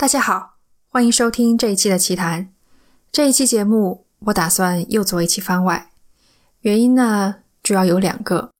大家好，欢迎收听这一期的奇谈。这一期节目我打算又做一期番外，原因呢主要有两个。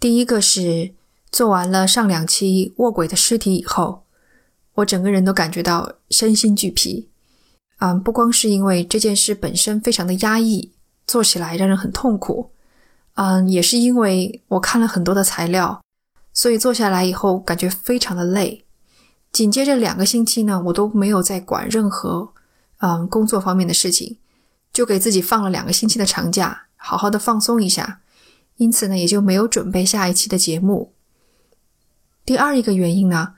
第一个是做完了上两期卧轨的尸体以后，我整个人都感觉到身心俱疲。不光是因为这件事本身非常的压抑，做起来让人很痛苦，也是因为我看了很多的材料，所以做下来以后感觉非常的累。紧接着2个星期呢，我都没有再管任何工作方面的事情，就给自己放了2个星期的长假，好好的放松一下，因此呢也就没有准备下一期的节目。第二一个原因呢，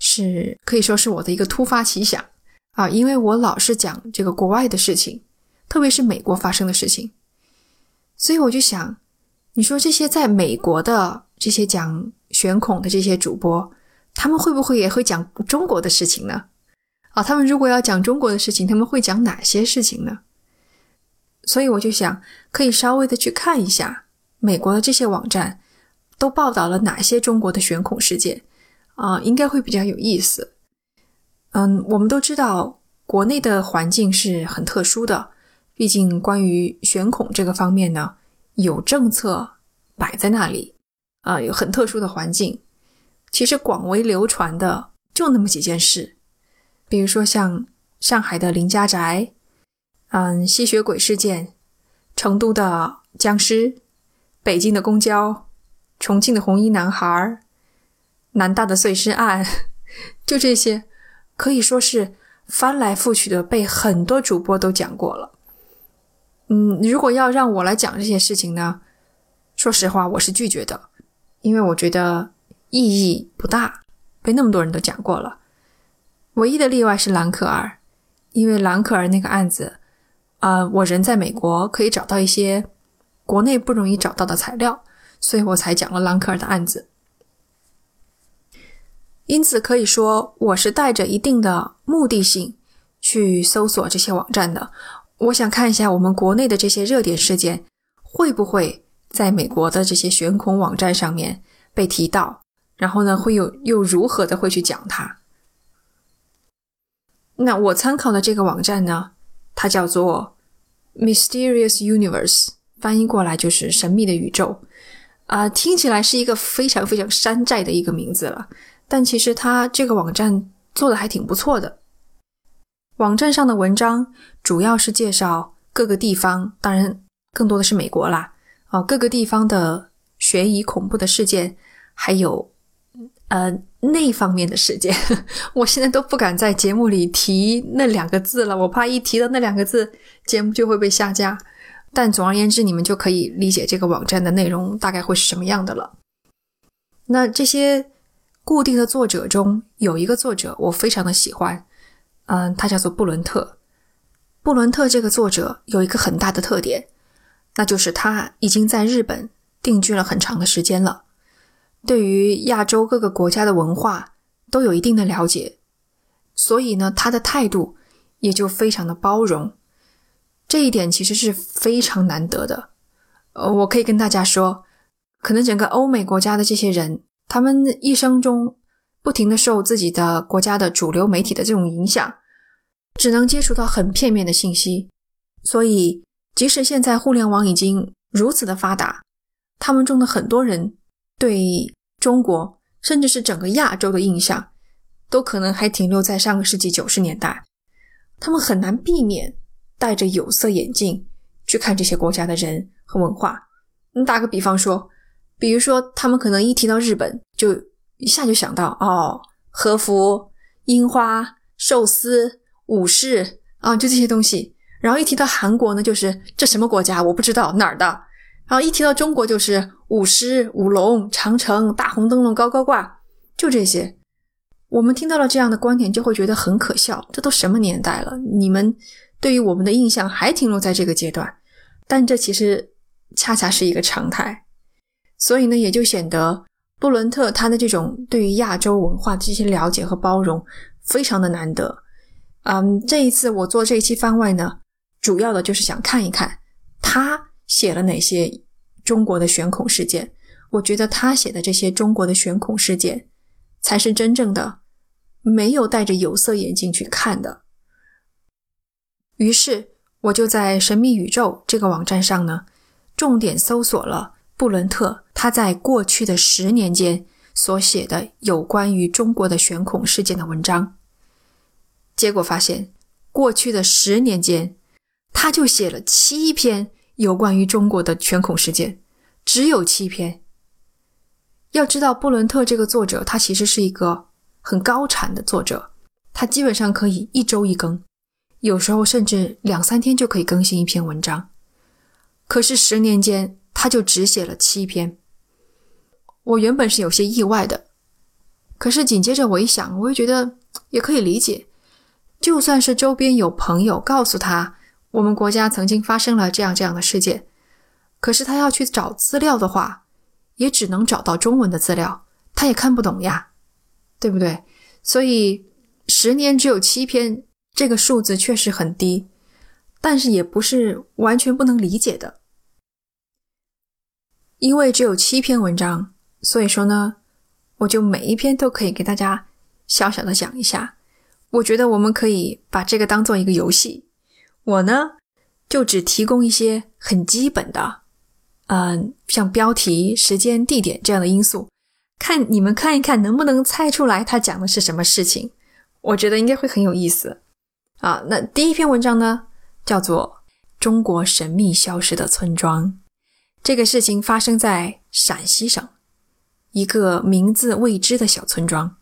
是可以说是我的一个突发奇想啊，因为我老是讲这个国外的事情，特别是美国发生的事情，所以我就想，你说这些在美国的这些讲悬恐的这些主播，他们会不会也会讲中国的事情呢？他们如果要讲中国的事情，他们会讲哪些事情呢？所以我就想，可以稍微的去看一下美国的这些网站都报道了哪些中国的悬恐事件应该会比较有意思。我们都知道国内的环境是很特殊的，毕竟关于悬恐这个方面呢，有政策摆在那里有很特殊的环境。其实广为流传的就那么几件事，比如说像上海的林家宅，吸血鬼事件，成都的僵尸，北京的公交，重庆的红衣男孩，南大的碎尸案，就这些可以说是翻来覆去的被很多主播都讲过了。如果要让我来讲这些事情呢，说实话我是拒绝的，因为我觉得意义不大，被那么多人都讲过了。唯一的例外是兰可儿，因为兰可儿那个案子我人在美国，可以找到一些国内不容易找到的材料，所以我才讲了兰可儿的案子。因此可以说我是带着一定的目的性去搜索这些网站的，我想看一下我们国内的这些热点事件会不会在美国的这些悬恐网站上面被提到，然后呢会有又如何的会去讲它。那我参考的这个网站呢，它叫做 Mysterious Universe， 翻译过来就是神秘的宇宙听起来是一个非常非常山寨的一个名字了，但其实它这个网站做的还挺不错的。网站上的文章主要是介绍各个地方，当然更多的是美国啦各个地方的悬疑恐怖的事件，还有那方面的事件我现在都不敢在节目里提那2个字了，我怕一提到那2个字节目就会被下架，但总而言之你们就可以理解这个网站的内容大概会是什么样的了。那这些固定的作者中有一个作者我非常的喜欢，他叫做布伦特。布伦特这个作者有一个很大的特点，那就是他已经在日本定居了很长的时间了，对于亚洲各个国家的文化都有一定的了解，所以呢他的态度也就非常的包容，这一点其实是非常难得的。我可以跟大家说，可能整个欧美国家的这些人，他们一生中不停地受自己的国家的主流媒体的这种影响，只能接触到很片面的信息，所以即使现在互联网已经如此的发达，他们中的很多人对中国甚至是整个亚洲的印象都可能还停留在上个世纪90年代，他们很难避免戴着有色眼镜去看这些国家的人和文化。打个比方说，比如说他们可能一提到日本就一下就想到和服、樱花、寿司、武士就这些东西，然后一提到韩国呢就是这什么国家我不知道哪儿的，然后一提到中国就是舞狮、舞龙、长城、大红灯笼高高挂，就这些。我们听到了这样的观点就会觉得很可笑，这都什么年代了，你们对于我们的印象还停留在这个阶段，但这其实恰恰是一个常态。所以呢也就显得布伦特他的这种对于亚洲文化的这些了解和包容非常的难得。这一次我做这一期番外呢，主要的就是想看一看他写了哪些中国的悬恐事件。我觉得他写的这些中国的悬恐事件才是真正的没有戴着有色眼镜去看的。于是我就在神秘宇宙这个网站上呢，重点搜索了布伦特他在过去的10年间所写的有关于中国的悬恐事件的文章。结果发现过去的10年间他就写了7篇有关于中国的悬恐事件，只有7篇。要知道布伦特这个作者他其实是一个很高产的作者，他基本上可以1周1更，有时候甚至2-3天就可以更新一篇文章。可是10年间他就只写了7篇。我原本是有些意外的，可是紧接着我一想，我也觉得也可以理解，就算是周边有朋友告诉他我们国家曾经发生了这样的事件，可是他要去找资料的话也只能找到中文的资料，他也看不懂呀，对不对？所以10年只有7篇这个数字确实很低，但是也不是完全不能理解的。因为只有7篇文章，所以说呢，我就每一篇都可以给大家小小的讲一下。我觉得我们可以把这个当做一个游戏，我呢就只提供一些很基本的像标题、时间、地点这样的因素，看你们看一看能不能猜出来他讲的是什么事情，我觉得应该会很有意思啊。那第一篇文章呢叫做中国神秘消失的村庄。这个事情发生在陕西省一个名字未知的小村庄。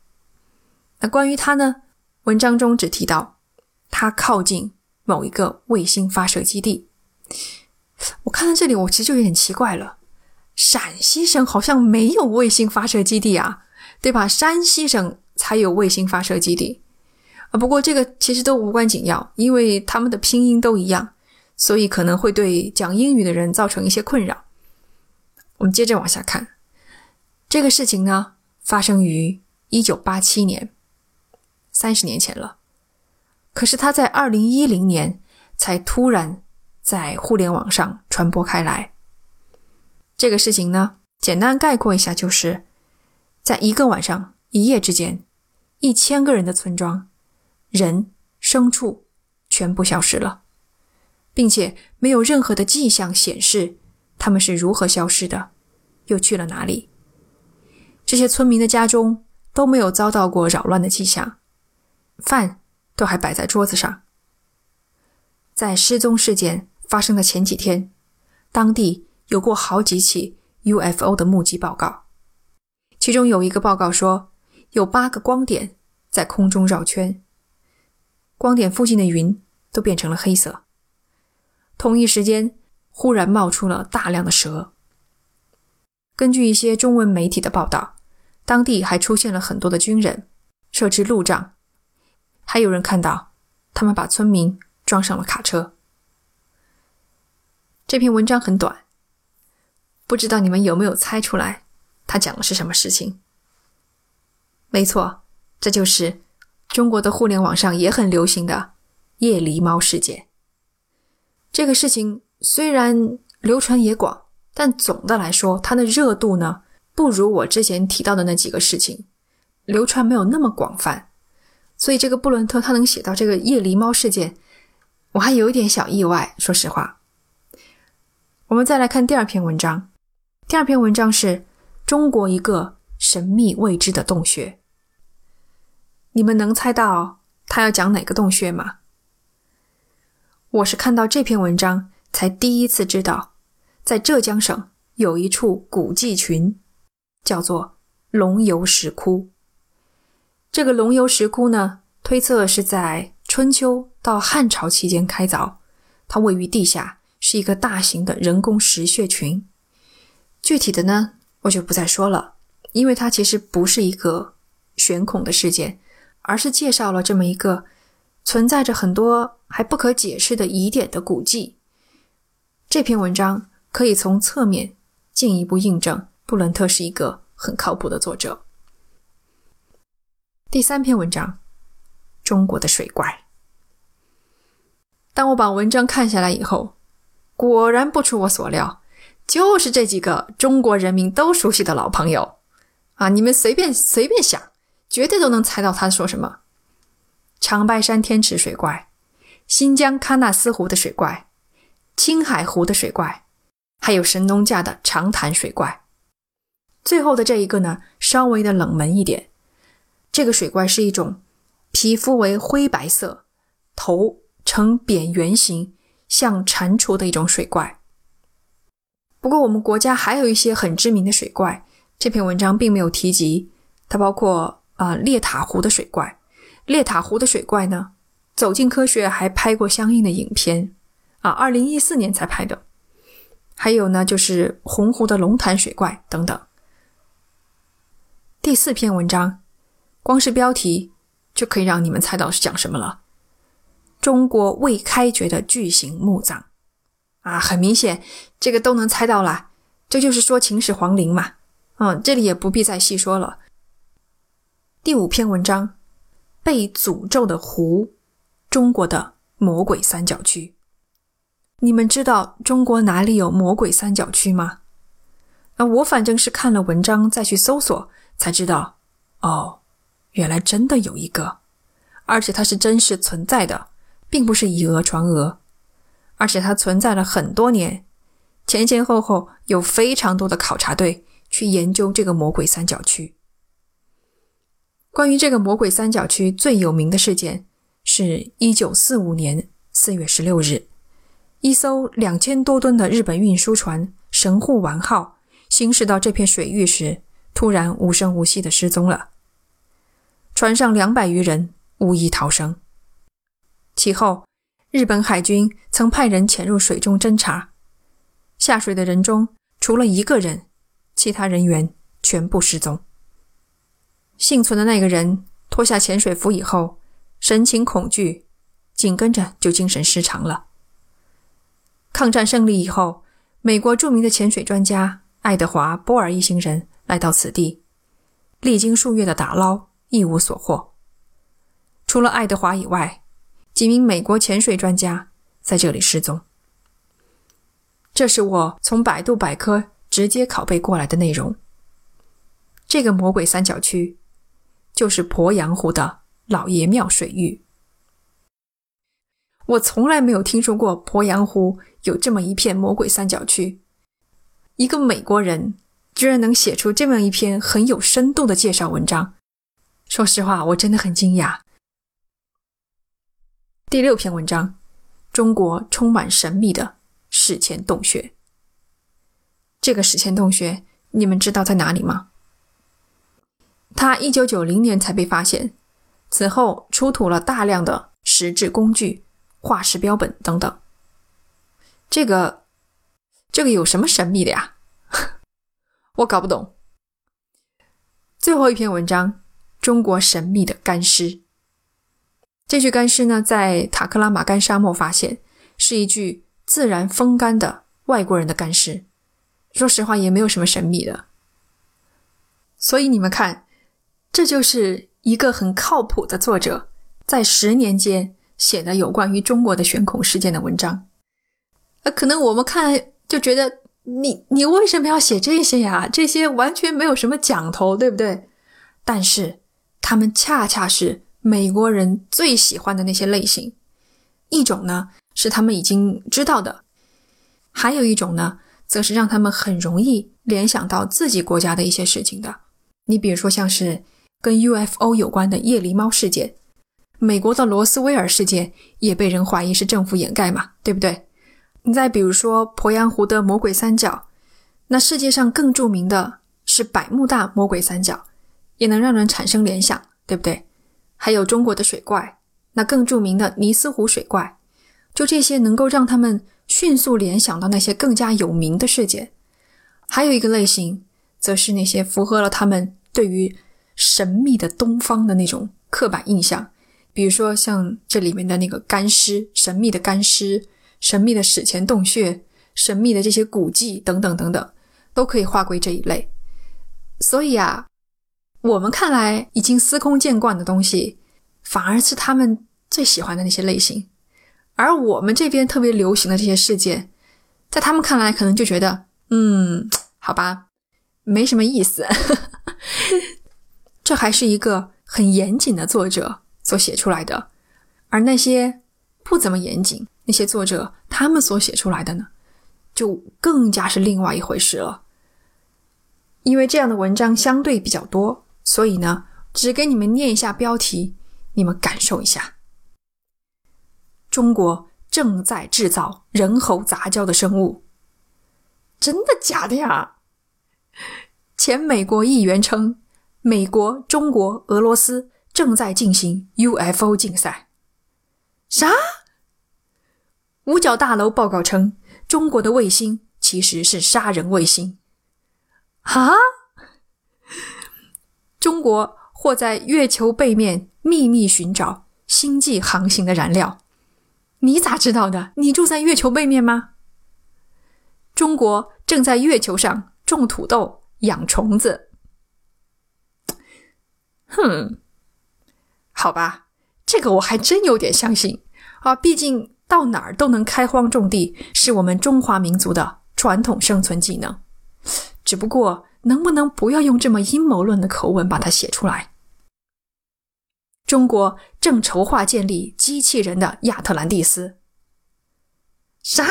那关于它呢，文章中只提到它靠近某一个卫星发射基地。我看到这里我其实就有点奇怪了，陕西省好像没有卫星发射基地啊，对吧？山西省才有卫星发射基地。不过这个其实都无关紧要，因为他们的拼音都一样，所以可能会对讲英语的人造成一些困扰。我们接着往下看。这个事情呢发生于1987年30年前了，可是它在2010年才突然在互联网上传播开来。这个事情呢简单概括一下，就是在一个晚上一夜之间，1000个人的村庄人、牲畜全部消失了，并且没有任何的迹象显示他们是如何消失的，又去了哪里。这些村民的家中都没有遭到过扰乱的迹象，饭都还摆在桌子上。在失踪事件发生的前几天，当地有过好几起 UFO 的目击报告，其中有一个报告说有8个光点在空中绕圈，光点附近的云都变成了黑色。同一时间忽然冒出了大量的蛇。根据一些中文媒体的报道，当地还出现了很多的军人设置路障，还有人看到他们把村民装上了卡车。这篇文章很短，不知道你们有没有猜出来他讲的是什么事情。没错，这就是中国的互联网上也很流行的夜狸猫事件。这个事情虽然流传也广，但总的来说它的热度呢不如我之前提到的那几个事情，流传没有那么广泛。所以这个布伦特他能写到这个夜狸猫事件，我还有一点小意外，说实话。我们再来看第二篇文章。第二篇文章是中国一个神秘未知的洞穴。你们能猜到他要讲哪个洞穴吗？我是看到这篇文章才第一次知道，在浙江省有一处古迹群叫做龙游石窟。这个龙游石窟呢，推测是在春秋到汉朝期间开凿，它位于地下，是一个大型的人工石穴群。具体的呢我就不再说了，因为它其实不是一个悬恐的事件，而是介绍了这么一个存在着很多还不可解释的疑点的古迹。这篇文章可以从侧面进一步印证布伦特是一个很靠谱的作者。第三篇文章，中国的水怪。当我把文章看下来以后，果然不出我所料，就是这几个中国人民都熟悉的老朋友啊！你们随便想绝对都能猜到他说什么。长白山天池水怪，新疆喀纳斯湖的水怪，青海湖的水怪，还有神农架的长潭水怪。最后的这一个呢，稍微的冷门一点。这个水怪是一种皮肤为灰白色，头呈扁圆形，像蟾蜍的一种水怪。不过我们国家还有一些很知名的水怪，这篇文章并没有提及。它包括烈塔湖的水怪。烈塔湖的水怪呢，走进科学还拍过相应的影片2014年才拍的。还有呢，就是洪湖的龙潭水怪等等。第4篇文章，光是标题就可以让你们猜到是讲什么了。中国未开掘的巨型墓葬。很明显，这个都能猜到啦，这就是说秦始皇陵嘛。这里也不必再细说了。第5篇文章，被诅咒的湖，中国的魔鬼三角区。你们知道中国哪里有魔鬼三角区吗？我反正是看了文章再去搜索才知道，原来真的有一个，而且它是真实存在的，并不是以讹传讹，而且它存在了很多年，前前后后有非常多的考察队去研究这个魔鬼三角区。关于这个魔鬼三角区最有名的事件是1945年4月16日，一艘2000多吨的日本运输船神户丸号行驶到这片水域时，突然无声无息地失踪了。船上200余人无一逃生。其后，日本海军曾派人潜入水中侦查，下水的人中除了一个人，其他人员全部失踪。幸存的那个人脱下潜水服以后，神情恐惧，紧跟着就精神失常了。抗战胜利以后，美国著名的潜水专家爱德华·波尔一行人来到此地，历经数月的打捞，一无所获。除了爱德华以外，几名美国潜水专家在这里失踪。这是我从百度百科直接拷贝过来的内容。这个魔鬼三角区就是鄱阳湖的老爷庙水域。我从来没有听说过鄱阳湖有这么一片魔鬼三角区，一个美国人居然能写出这么一篇很有深度的介绍文章，说实话我真的很惊讶。第6篇文章，中国充满神秘的史前洞穴。这个史前洞穴你们知道在哪里吗？它1990年才被发现，此后出土了大量的石质工具、化石标本等等。这个有什么神秘的呀？我搞不懂。最后一篇文章，中国神秘的干尸。这具干尸呢，在塔克拉玛干沙漠发现，是一具自然风干的外国人的干尸。说实话也没有什么神秘的。所以你们看，这就是一个很靠谱的作者在10年间写的有关于中国的悬恐事件的文章。可能我们看就觉得你为什么要写这些呀？这些完全没有什么讲头，对不对？但是他们恰恰是美国人最喜欢的那些类型。一种呢是他们已经知道的，还有一种呢则是让他们很容易联想到自己国家的一些事情的。你比如说像是跟 UFO 有关的夜狸猫事件，美国的罗斯威尔事件也被人怀疑是政府掩盖嘛，对不对？你再比如说鄱阳湖的魔鬼三角，那世界上更著名的是百慕大魔鬼三角，也能让人产生联想，对不对？还有中国的水怪，那更著名的尼斯湖水怪，就这些能够让他们迅速联想到那些更加有名的事件。还有一个类型，则是那些符合了他们对于神秘的东方的那种刻板印象，比如说像这里面的那个干尸，神秘的干尸，神秘的史前洞穴，神秘的这些古迹等等等等，都可以划归这一类。所以我们看来已经司空见惯的东西，反而是他们最喜欢的那些类型。而我们这边特别流行的这些事件，在他们看来可能就觉得好吧，没什么意思。这还是一个很严谨的作者所写出来的，而那些不怎么严谨，那些作者他们所写出来的呢，就更加是另外一回事了。因为这样的文章相对比较多，所以呢，只给你们念一下标题，你们感受一下。中国正在制造人猴杂交的生物。真的假的呀？前美国议员称，美国、中国、俄罗斯正在进行 UFO 竞赛。啥？五角大楼报告称，中国的卫星其实是杀人卫星。啊？中国或在月球背面秘密寻找星际航行的燃料。你咋知道的？你住在月球背面吗？中国正在月球上种土豆、养虫子。好吧，这个我还真有点相信啊，毕竟到哪儿都能开荒种地是我们中华民族的传统生存技能。只不过能不能不要用这么阴谋论的口吻把它写出来。中国正筹划建立机器人的亚特兰蒂斯。啥？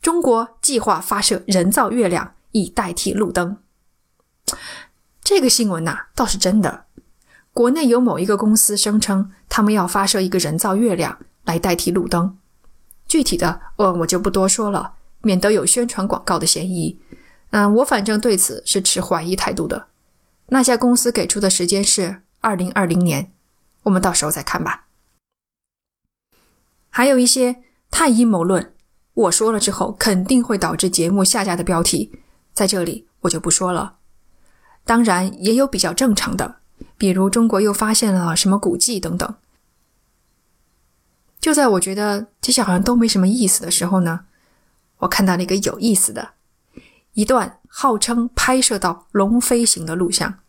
中国计划发射人造月亮以代替路灯。这个新闻啊，倒是真的。国内有某一个公司声称他们要发射一个人造月亮来代替路灯。具体的我就不多说了，免得有宣传广告的嫌疑。我反正对此是持怀疑态度的。那家公司给出的时间是2020年，我们到时候再看吧。还有一些太阴谋论，我说了之后肯定会导致节目下架的标题，在这里我就不说了。当然也有比较正常的，比如中国又发现了什么古迹等等。就在我觉得这些好像都没什么意思的时候呢，我看到了一个有意思的，一段号称拍摄到龙飞行的录像，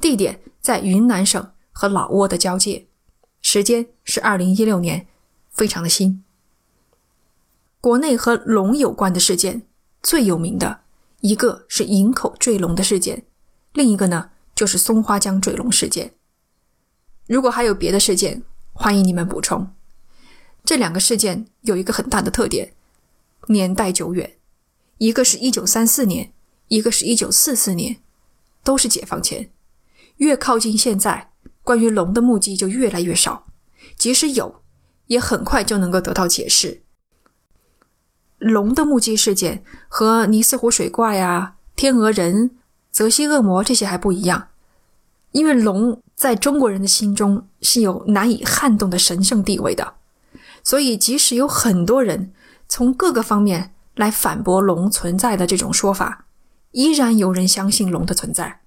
地点在云南省和老挝的交界，时间是2016年，非常的新。国内和龙有关的事件，最有名的一个是营口坠龙的事件，另一个呢就是松花江坠龙事件。如果还有别的事件，欢迎你们补充。这两个事件有一个很大的特点，年代久远，一个是1934年，一个是1944年，都是解放前。越靠近现在，关于龙的目击就越来越少，即使有，也很快就能够得到解释。龙的目击事件和尼斯湖水怪啊、天鹅人、泽西恶魔这些还不一样，因为龙在中国人的心中是有难以撼动的神圣地位的，所以即使有很多人从各个方面来反驳龙存在的这种说法，依然有人相信龙的存在。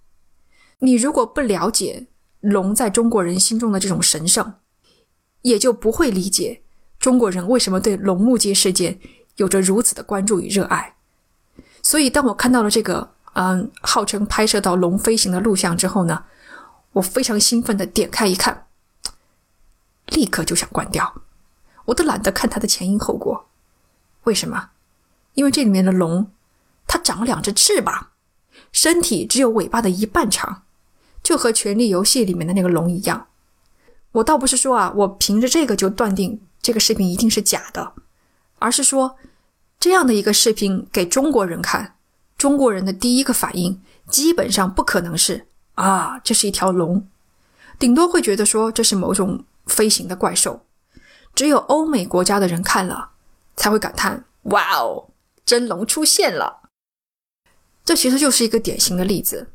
你如果不了解龙在中国人心中的这种神圣，也就不会理解中国人为什么对龙目击事件有着如此的关注与热爱。所以当我看到了这个号称拍摄到龙飞行的录像之后呢，我非常兴奋地点开一看，立刻就想关掉，我都懒得看它的前因后果。为什么？因为这里面的龙它长了两只翅膀，身体只有尾巴的一半长，就和《权力游戏》里面的那个龙一样。我倒不是说啊，我凭着这个就断定这个视频一定是假的，而是说这样的一个视频给中国人看，中国人的第一个反应基本上不可能是啊，这是一条龙，顶多会觉得说这是某种飞行的怪兽。只有欧美国家的人看了才会感叹，哇哦，真龙出现了。这其实就是一个典型的例子。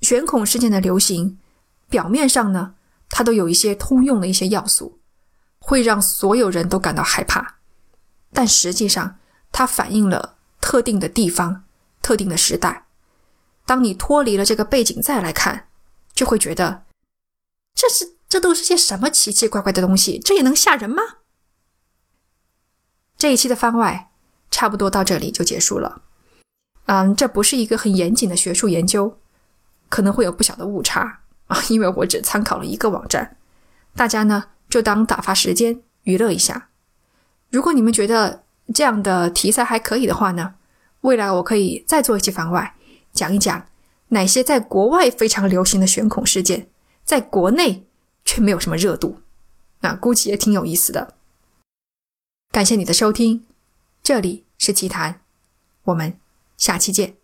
悬孔事件的流行，表面上呢，它都有一些通用的一些要素，会让所有人都感到害怕。但实际上，它反映了特定的地方、特定的时代。当你脱离了这个背景再来看，就会觉得，这都是些什么奇奇怪怪的东西，这也能吓人吗？这一期的番外，差不多到这里就结束了。这不是一个很严谨的学术研究，可能会有不小的误差啊，因为我只参考了一个网站。大家呢，就当打发时间，娱乐一下。如果你们觉得这样的题材还可以的话呢，未来我可以再做一期番外，讲一讲哪些在国外非常流行的悬恐事件，在国内却没有什么热度。估计也挺有意思的。感谢你的收听，这里是奇谈，我们下期见。